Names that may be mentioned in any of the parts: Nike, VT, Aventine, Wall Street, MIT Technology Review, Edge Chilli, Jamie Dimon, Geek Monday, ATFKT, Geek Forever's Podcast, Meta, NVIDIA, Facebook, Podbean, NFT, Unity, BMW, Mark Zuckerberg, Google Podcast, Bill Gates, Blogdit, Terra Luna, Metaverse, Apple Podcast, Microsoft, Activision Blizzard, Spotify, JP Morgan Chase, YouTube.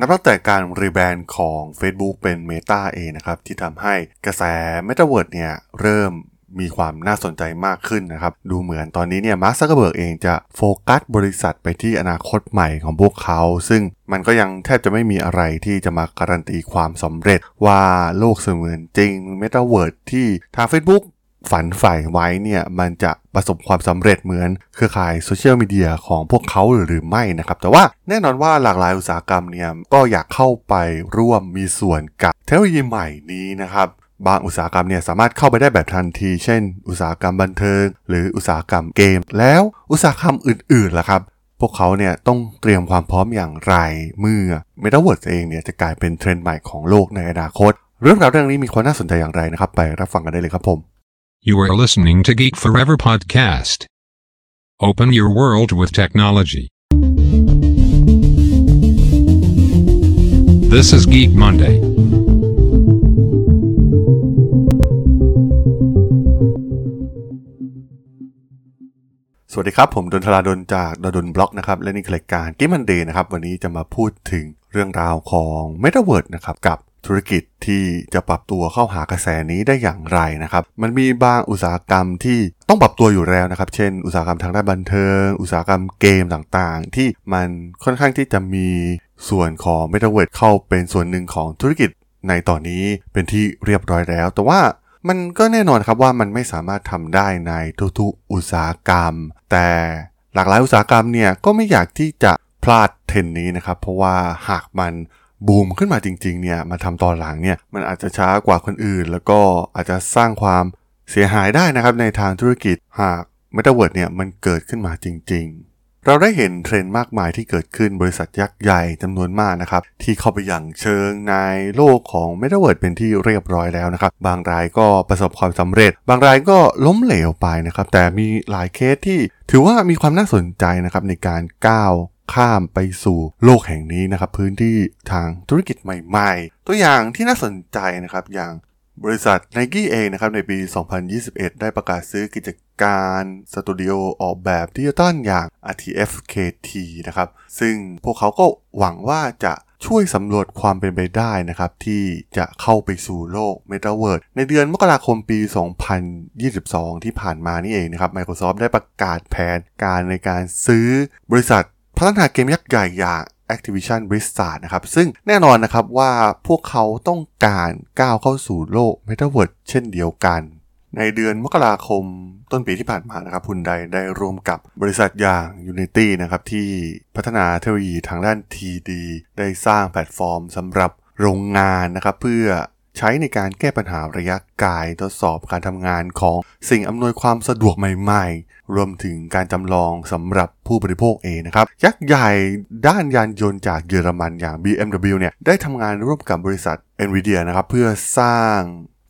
นับตั้งแต่การรีแบรนด์ของ Facebook เป็น Meta เองนะครับที่ทำให้กระแส Metaverse เนี่ยเริ่มมีความน่าสนใจมากขึ้นนะครับดูเหมือนตอนนี้เนี่ยมาร์ค ซักเคอร์เบิร์กเองจะโฟกัสบริษัทไปที่อนาคตใหม่ของพวกเขาซึ่งมันก็ยังแทบจะไม่มีอะไรที่จะมาการันตีความสำเร็จว่าโลกเสมือนจริง Metaverse ที่ทาง Facebook ฝันใฝ่ไว้เนี่ยมันจะประสบความสำเร็จเหมือนเครือข่ายโซเชียลมีเดียของพวกเขาหรือไม่นะครับแต่ว่าแน่นอนว่าหลากหลายอุตสาหกรรมเนี่ยก็อยากเข้าไปร่วมมีส่วนกับเทคโนโลยีใหม่นี้นะครับบางอุตสาหกรรมเนี่ยสามารถเข้าไปได้แบบทันทีเช่นอุตสาหกรรมบันเทิงหรืออุตสาหกรรมเกมแล้วอุตสาหกรรมอื่นๆล่ะครับพวกเขาเนี่ยต้องเตรียมความพร้อมอย่างไรเมื่อ Metaverse เองเนี่ยจะกลายเป็นเทรนด์ใหม่ของโลกในอนาคตเรื่องราวเรื่องนี้มีความน่าสนใจอย่างไรนะครับไปรับฟังกันได้เลยครับผม You are listening to Geek Forever Podcast. Open your world with technology. This is Geek Monday.สวัสดีครับผมดนทราดนจากดนบล็อกนะครับและนี่คือรายการ Geek Monday นะครับวันนี้จะมาพูดถึงเรื่องราวของ Metaverse นะครับกับธุรกิจที่จะปรับตัวเข้าหากระแสนี้ได้อย่างไรนะครับมันมีบางอุตสาหกรรมที่ต้องปรับตัวอยู่แล้วนะครับเช่นอุตสาหกรรมทางด้านบันเทิงอุตสาหกรรมเกมต่างๆที่มันค่อนข้างที่จะมีส่วนของ Metaverse เข้าเป็นส่วนหนึ่งของธุรกิจในตอนนี้เป็นที่เรียบร้อยแล้วแต่ว่ามันก็แน่นอนครับว่ามันไม่สามารถทำได้ในทุกๆอุตสาหกรรมแต่หลากหลายอุตสาหกรรมเนี่ยก็ไม่อยากที่จะพลาดเทรนด์นี้นะครับเพราะว่าหากมันบูมขึ้นมาจริงๆเนี่ยมาทำตอนหลังเนี่ยมันอาจจะช้ากว่าคนอื่นแล้วก็อาจจะสร้างความเสียหายได้นะครับในทางธุรกิจหาก Metaverse เนี่ยมันเกิดขึ้นมาจริงๆเราได้เห็นเทรนด์มากมายที่เกิดขึ้นบริษัทยักษ์ใหญ่จำนวนมากนะครับที่เข้าไปอย่างเชิงในโลกของ Metaverse เป็นที่เรียบร้อยแล้วนะครับบางรายก็ประสบความสำเร็จบางรายก็ล้มเหลวไปนะครับแต่มีหลายเคสที่ถือว่ามีความน่าสนใจนะครับในการก้าวข้ามไปสู่โลกแห่งนี้นะครับพื้นที่ทางธุรกิจใหม่ๆตัวอย่างที่น่าสนใจนะครับอย่างบริษัท Nike เองนะครับในปี 2021 ได้ประกาศซื้อกิจการสตูดิโอออกแบบดิจิตอลอย่าง ATFKT นะครับซึ่งพวกเขาก็หวังว่าจะช่วยสำรวจความเป็นไปได้นะครับที่จะเข้าไปสู่โลก Metaverse ในเดือนมกราคมปี 2022 ที่ผ่านมานี่เองนะครับ Microsoft ได้ประกาศแผนการในการซื้อบริษัทพัฒนาเกมยักษ์ใหญ่อย่างActivision Blizzard นะครับซึ่งแน่นอนนะครับว่าพวกเขาต้องการก้าวเข้าสู่โลก Metaverse เช่นเดียวกันในเดือนมกราคมต้นปีที่ผ่านมานะครับคุณใดได้ร่วมกับบริษัทอย่าง Unity นะครับที่พัฒนาเทคโนโลยีทางด้าน 3D ได้สร้างแพลตฟอร์มสำหรับโรงงานนะครับเพื่อใช้ในการแก้ปัญหาระยะไกลทดสอบการทำงานของสิ่งอำนวยความสะดวกใหม่ๆรวมถึงการจำลองสำหรับผู้บริโภคเองนะครับยักษ์ใหญ่ด้านยานยนต์จากเยอรมันอย่าง BMW เนี่ยได้ทำงานร่วมกับบริษัท NVIDIA นะครับเพื่อสร้าง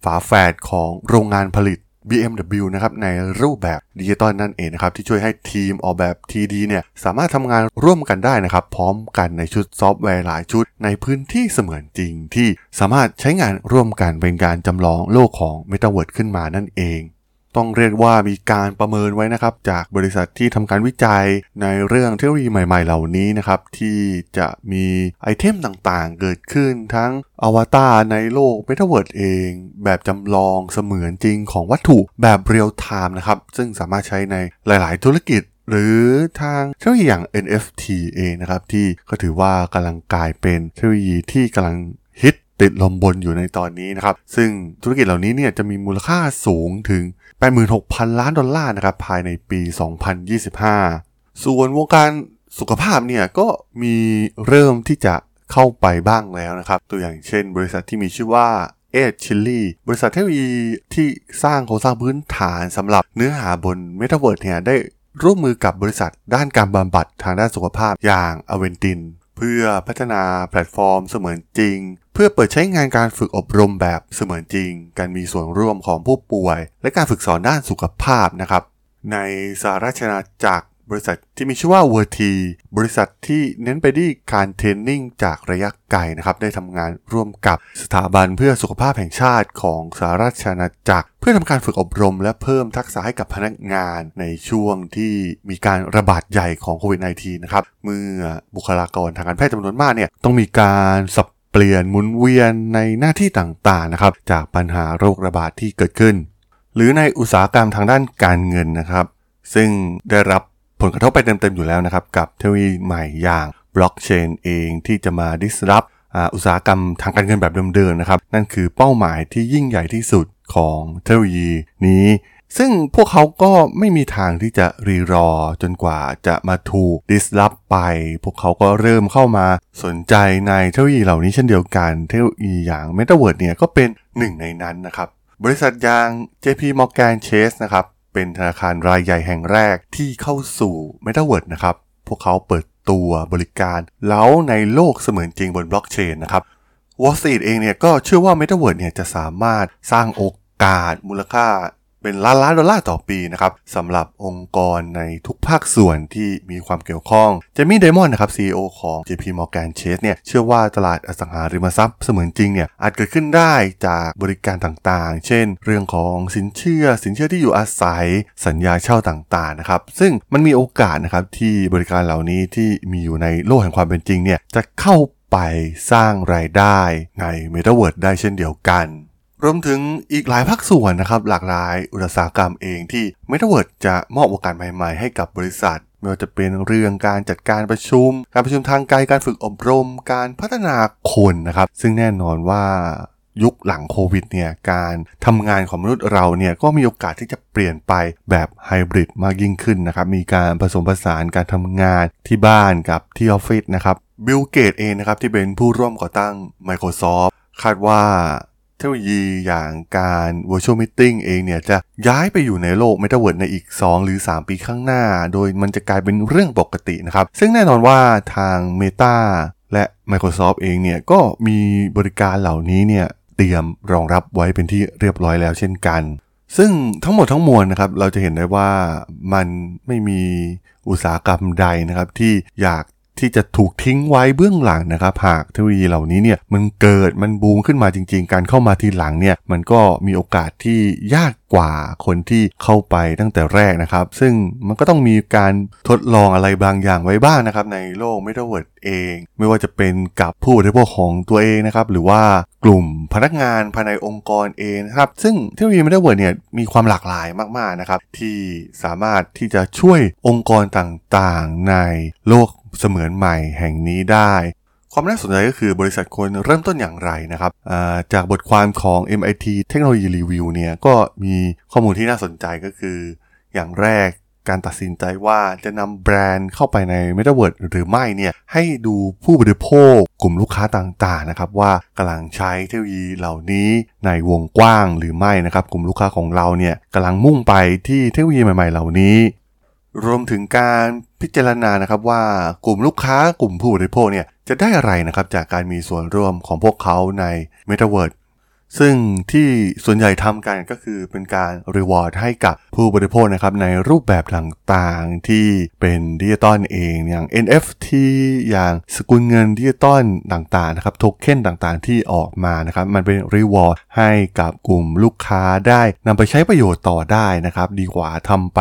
ฝาแฝดของโรงงานผลิต BMW นะครับในรูปแบบดิจิตอลนั่นเองนะครับที่ช่วยให้ทีมออกแบบ 3D เนี่ยสามารถทำงานร่วมกันได้นะครับพร้อมกันในชุดซอฟต์แวร์หลายชุดในพื้นที่เสมือนจริงที่สามารถใช้งานร่วมกันเป็นการจำลองโลกของ Metaverse ขึ้นมานั่นเองต้องเรียกว่ามีการประเมินไว้นะครับจากบริษัทที่ทำการวิจัยในเรื่องเทคโนโลยีใหม่ๆเหล่านี้นะครับที่จะมีไอเทมต่างๆเกิดขึ้นทั้งอวตารในโลก Metaverse เองแบบจำลองเสมือนจริงของวัตถุแบบเรียลไทม์นะครับซึ่งสามารถใช้ในหลายๆธุรกิจหรือทางเทคโนโลยีอย่าง NFT เองนะครับที่ก็ถือว่ากำลังกลายเป็นเทคโนโลยีที่กำลังฮิตติดลมบนอยู่ในตอนนี้นะครับซึ่งธุรกิจเหล่านี้เนี่ยจะมีมูลค่าสูงถึง 86,000 ล้านดอลลาร์นะครับภายในปี 2025 ส่วนวงการสุขภาพเนี่ยก็มีเริ่มที่จะเข้าไปบ้างแล้วนะครับตัวอย่างเช่นบริษัทที่มีชื่อว่า Edge Chilli บริษัทเทคโนโลยีที่สร้างโครงสร้างพื้นฐานสำหรับเนื้อหาบน Metaverse เนี่ยได้ร่วมมือกับบริษัทด้านการบำบัดทางด้านสุขภาพอย่างอเวนตินเพื่อพัฒนาแพลตฟอร์มเสมือนจริงเพื่อเปิดใช้งานการฝึกอบรมแบบเสมือนจริงการมีส่วนร่วมของผู้ป่วยและการฝึกสอนด้านสุขภาพนะครับในสหราชอาณาจักร บริษัทที่มีชื่อว่า VT บริษัทที่เน้นไปที่การเทรนนิ่งจากระยะไกลนะครับได้ทำงานร่วมกับสถาบันเพื่อสุขภาพแห่งชาติของสหราชอาณาจักรเพื่อทำการฝึกอบรมและเพิ่มทักษะให้กับพนักงานในช่วงที่มีการระบาดใหญ่ของโควิด -19 นะครับเมื่อบุคลากรทางการแพทย์จำนวนมากเนี่ยต้องมีการสับเปลี่ยนหมุนเวียนในหน้าที่ต่างๆนะครับจากปัญหาโรคระบาดที่เกิดขึ้นหรือในอุตสาหกรรมทางด้านการเงินนะครับซึ่งได้รับผลกระทบไปเต็มๆอยู่แล้วนะครับกับเทคโนโลยีใหม่อย่างบล็อกเชนเองที่จะมา disrupt อุตสาหกรรมทางการเงินแบบเดิมๆนะครับนั่นคือเป้าหมายที่ยิ่งใหญ่ที่สุดของเทคโนโลยีนี้ซึ่งพวกเขาก็ไม่มีทางที่จะรีรอจนกว่าจะมาถูก disrupt ไปพวกเขาก็เริ่มเข้ามาสนใจในเทคโนโลยีเหล่านี้เช่นเดียวกันเทคโนโลยีอย่าง Metaverse เนี่ยก็เป็นหนึ่งในนั้นนะครับบริษัทอย่าง JP Morgan Chase นะครับเป็นธนาคารรายใหญ่แห่งแรกที่เข้าสู่ Metaverse นะครับพวกเขาเปิดตัวบริการเล้าในโลกเสมือนจริงบนบล็อกเชนนะครับ Wall Street เองเนี่ยก็เชื่อว่า Metaverse เนี่ยจะสามารถสร้างโอกาสมูลค่าเป็นล้านดอลลาร์ต่อปีนะครับสำหรับองค์กรในทุกภาคส่วนที่มีความเกี่ยวข้องเจมี่ ไดมอนด์นะครับ CEO ของ JP Morgan Chase เนี่ยเชื่อว่าตลาดอสังหาริมทรัพย์เสมือนจริงเนี่ยอาจเกิดขึ้นได้จากบริการต่างๆเช่นเรื่องของสินเชื่อที่อยู่อาศัยสัญญาเช่าต่างๆนะครับซึ่งมันมีโอกาสนะครับที่บริการเหล่านี้ที่มีอยู่ในโลกแห่งความเป็นจริงเนี่ยจะเข้าไปสร้างรายได้ใน Metaverse ได้เช่นเดียวกันรวมถึงอีกหลายภาคส่วนนะครับหลากหลายอุตสาหกรรมเองที่ Metaverse จะมอบโอกาสใหม่ๆให้กับบริษัทไม่ว่าจะเป็นเรื่องการจัดการประชุมการประชุมทางไกลการฝึกอบรมการพัฒนาคนนะครับซึ่งแน่นอนว่ายุคหลังโควิดเนี่ยการทำงานของมนุษย์เราเนี่ยก็มีโอกาสที่จะเปลี่ยนไปแบบไฮบริดมากยิ่งขึ้นนะครับมีการผสมผสานการทำงานที่บ้านกับที่ออฟฟิศนะครับบิล เกตส์เองนะครับที่เป็นผู้ร่วมก่อตั้ง Microsoft คาดว่าเทคโนโลยีอย่างการ Virtual Meeting เองเนี่ยจะย้ายไปอยู่ในโลก Metaverse ในอีก2หรือ3ปีข้างหน้าโดยมันจะกลายเป็นเรื่องปกตินะครับซึ่งแน่นอนว่าทาง Meta และ Microsoft เองเนี่ยก็มีบริการเหล่านี้เนี่ยเตรียมรองรับไว้เป็นที่เรียบร้อยแล้วเช่นกันซึ่งทั้งหมดทั้งมวลนะครับเราจะเห็นได้ว่ามันไม่มีอุตสาหกรรมใดนะครับที่อยากที่จะถูกทิ้งไว้เบื้องหลังนะครับหากเทคโนโลยีเหล่านี้เนี่ยมันบูมขึ้นมาจริงๆการเข้ามาทีหลังเนี่ยมันก็มีโอกาสที่ยากกว่าคนที่เข้าไปตั้งแต่แรกนะครับซึ่งมันก็ต้องมีการทดลองอะไรบางอย่างไว้บ้างนะครับในโลก Metaverse เองไม่ว่าจะเป็นกับผู้บริโภคของตัวเองนะครับหรือว่ากลุ่มพนักงานภายในองค์กรเองนะครับซึ่งเทคโนโลยี Metaverse เนี่ยมีความหลากหลายมากๆนะครับที่สามารถที่จะช่วยองค์กรต่างๆในโลกเสมือนใหม่แห่งนี้ได้ความน่าสนใจก็คือบริษัทควรเริ่มต้นอย่างไรนะครับจากบทความของ MIT Technology Review เนี่ยก็มีข้อมูลที่น่าสนใจก็คืออย่างแรกการตัดสินใจว่าจะนำแบรนด์เข้าไปใน Metaverse หรือไม่เนี่ยให้ดูผู้บริโภคกลุ่มลูกค้าต่างๆนะครับว่ากำลังใช้เทคโนโลยีเหล่านี้ในวงกว้างหรือไม่นะครับกลุ่มลูกค้าของเราเนี่ยกำลังมุ่งไปที่เทคโนโลยีใหม่ๆเหล่านี้รวมถึงการพิจารณานะครับว่ากลุ่มลูกค้ากลุ่มผู้บริโภคเนี่ยจะได้อะไรนะครับจากการมีส่วนร่วมของพวกเขาใน Metaverse ซึ่งที่ส่วนใหญ่ทำกันก็คือเป็นการ reward ให้กับผู้บริโภคนะครับในรูปแบบต่างๆที่เป็นดิจิตอลเองอย่าง NFT อย่างสกุลเงินดิจิตอลต่างๆนะครับโทเค็นต่างๆที่ออกมานะครับมันเป็น reward ให้กับกลุ่มลูกค้าได้นำไปใช้ประโยชน์ต่อได้นะครับดีกว่าทำไป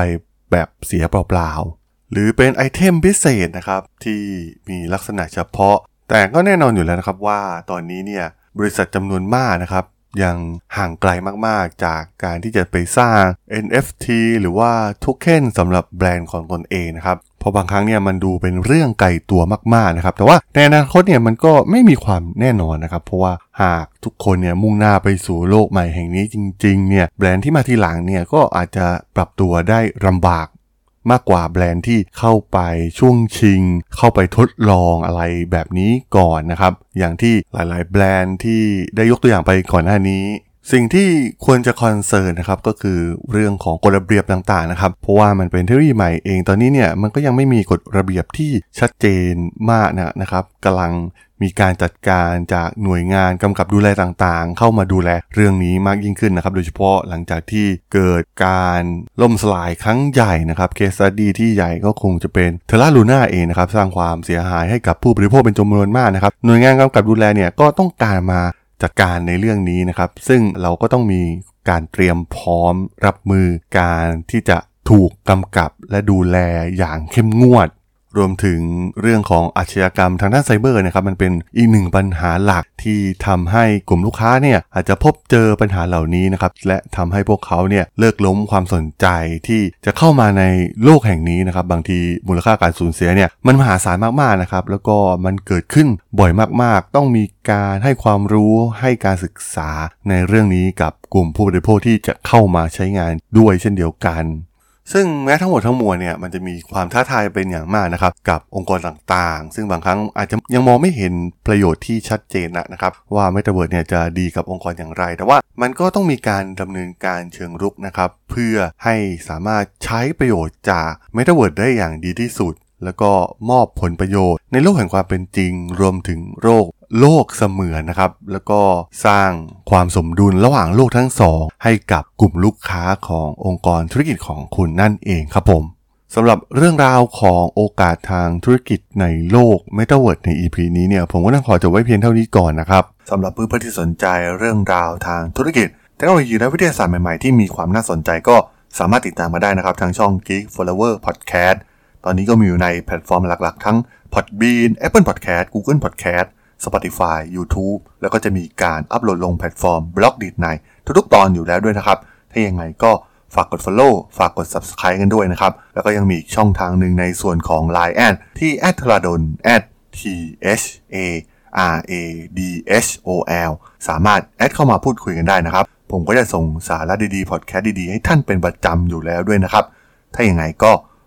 แบบเสียเปล่าๆหรือเป็นไอเทมพิเศษนะครับที่มีลักษณะเฉพาะแต่ก็แน่นอนอยู่แล้วนะครับว่าตอนนี้เนี่ยบริษัทจำนวนมากนะครับยังห่างไกลมากๆจากการที่จะไปสร้าง NFT หรือว่าโทเค็นสำหรับแบรนด์ของตนเองนะครับเพราะบางครั้งเนี่ยมันดูเป็นเรื่องไกลตัวมากๆนะครับแต่ว่าในอนาคตเนี่ยมันก็ไม่มีความแน่นอนนะครับเพราะว่าหากทุกคนเนี่ยมุ่งหน้าไปสู่โลกใหม่แห่งนี้จริงๆเนี่ยแบรนด์ที่มาทีหลังเนี่ยก็อาจจะปรับตัวได้ลำบากมากกว่าแบรนด์ที่เข้าไปช่วงชิงเข้าไปทดลองอะไรแบบนี้ก่อนนะครับอย่างที่หลายๆแบรนด์ที่ได้ยกตัวอย่างไปก่อนหน้านี้ สิ่งที่ควรจะคอนเซิร์นนะครับก็คือเรื่องของกฎระเบียบต่างๆนะครับเพราะว่ามันเป็นเทคโนโลยีใหม่เองตอนนี้เนี่ยมันก็ยังไม่มีกฎระเบียบที่ชัดเจนมากนะครับกำลังมีการจัดการจากหน่วยงานกำกับดูแลต่างๆเข้ามาดูแลเรื่องนี้มากยิ่งขึ้นนะครับโดยเฉพาะหลังจากที่เกิดการล่มสลายครั้งใหญ่นะครับเคสสตั๊ดดี้ที่ใหญ่ก็คงจะเป็นเทอร์ราลูน่าเองนะครับสร้างความเสียหายให้กับผู้บริโภคเป็นจำนวนมากนะครับหน่วยงานกำกับดูแลเนี่ยก็ต้องการมาจัดการในเรื่องนี้นะครับซึ่งเราก็ต้องมีการเตรียมพร้อมรับมือการที่จะถูกกำกับและดูแลอย่างเข้มงวดรวมถึงเรื่องของอาชญากรรมทางด้านไซเบอร์นะครับมันเป็นอีกหนึ่งปัญหาหลักที่ทำให้กลุ่มลูกค้าเนี่ยอาจจะพบเจอปัญหาเหล่านี้นะครับและทำให้พวกเขาเนี่ยเลิกล้มความสนใจที่จะเข้ามาในโลกแห่งนี้นะครับบางทีมูลค่าการสูญเสียเนี่ยมันมหาศาลมากๆนะครับแล้วก็มันเกิดขึ้นบ่อยมากๆต้องมีการให้ความรู้ให้การศึกษาในเรื่องนี้กับกลุ่มผู้บริโภคที่จะเข้ามาใช้งานด้วยเช่นเดียวกันซึ่งแม้ทั้งหมดทั้งมวลเนี่ยมันจะมีความท้าทายเป็นอย่างมากนะครับกับองค์กรต่างๆซึ่งบางครั้งอาจจะยังมองไม่เห็นประโยชน์ที่ชัดเจนนะครับว่าMetaverseเนี่ยจะดีกับองค์กรอย่างไรแต่ว่ามันก็ต้องมีการดำเนินการเชิงรุกนะครับเพื่อให้สามารถใช้ประโยชน์จากMetaverseได้อย่างดีที่สุดแล้วก็มอบผลประโยชน์ในโลกแห่งความเป็นจริงรวมถึงโลกเสมือนนะครับแล้วก็สร้างความสมดุลระหว่างโลกทั้งสองให้กับกลุ่มลูกค้าขององค์กรธุรกิจของคุณนั่นเองครับผมสำหรับเรื่องราวของโอกาสทางธุรกิจในโลก Metaverse ใน EP นี้เนี่ยผมก็ต้องขอจบไว้เพียงเท่านี้ก่อนนะครับสำหรับเพื่อนๆที่สนใจเรื่องราวทางธุรกิจเทคโนโลยีและวิทยาศาสตร์ใหม่ๆที่มีความน่าสนใจก็สามารถติดตามมาได้นะครับทางช่อง Geek Forever's Podcastตอนนี้ก็มีอยู่ในแพลตฟอร์มหลักๆทั้ง Podbean, Apple Podcast, Google Podcast, Spotify, YouTube แล้วก็จะมีการอัปโหลดลงแพลตฟอร์ม Blogdit ในทุกๆตอนอยู่แล้วด้วยนะครับถ้ายังไงก็ฝากกด Follow ฝากกด Subscribe กันด้วยนะครับแล้วก็ยังมีอีกช่องทางหนึ่งในส่วนของ Line แอดที่ @thradon @thradol สามารถแอดเข้ามาพูดคุยกันได้นะครับผมก็จะส่งสาระดีๆพอดแคสต์ดีๆให้ท่านเป็นประจำอยู่แล้วด้วยนะครับถ้ายังไงก็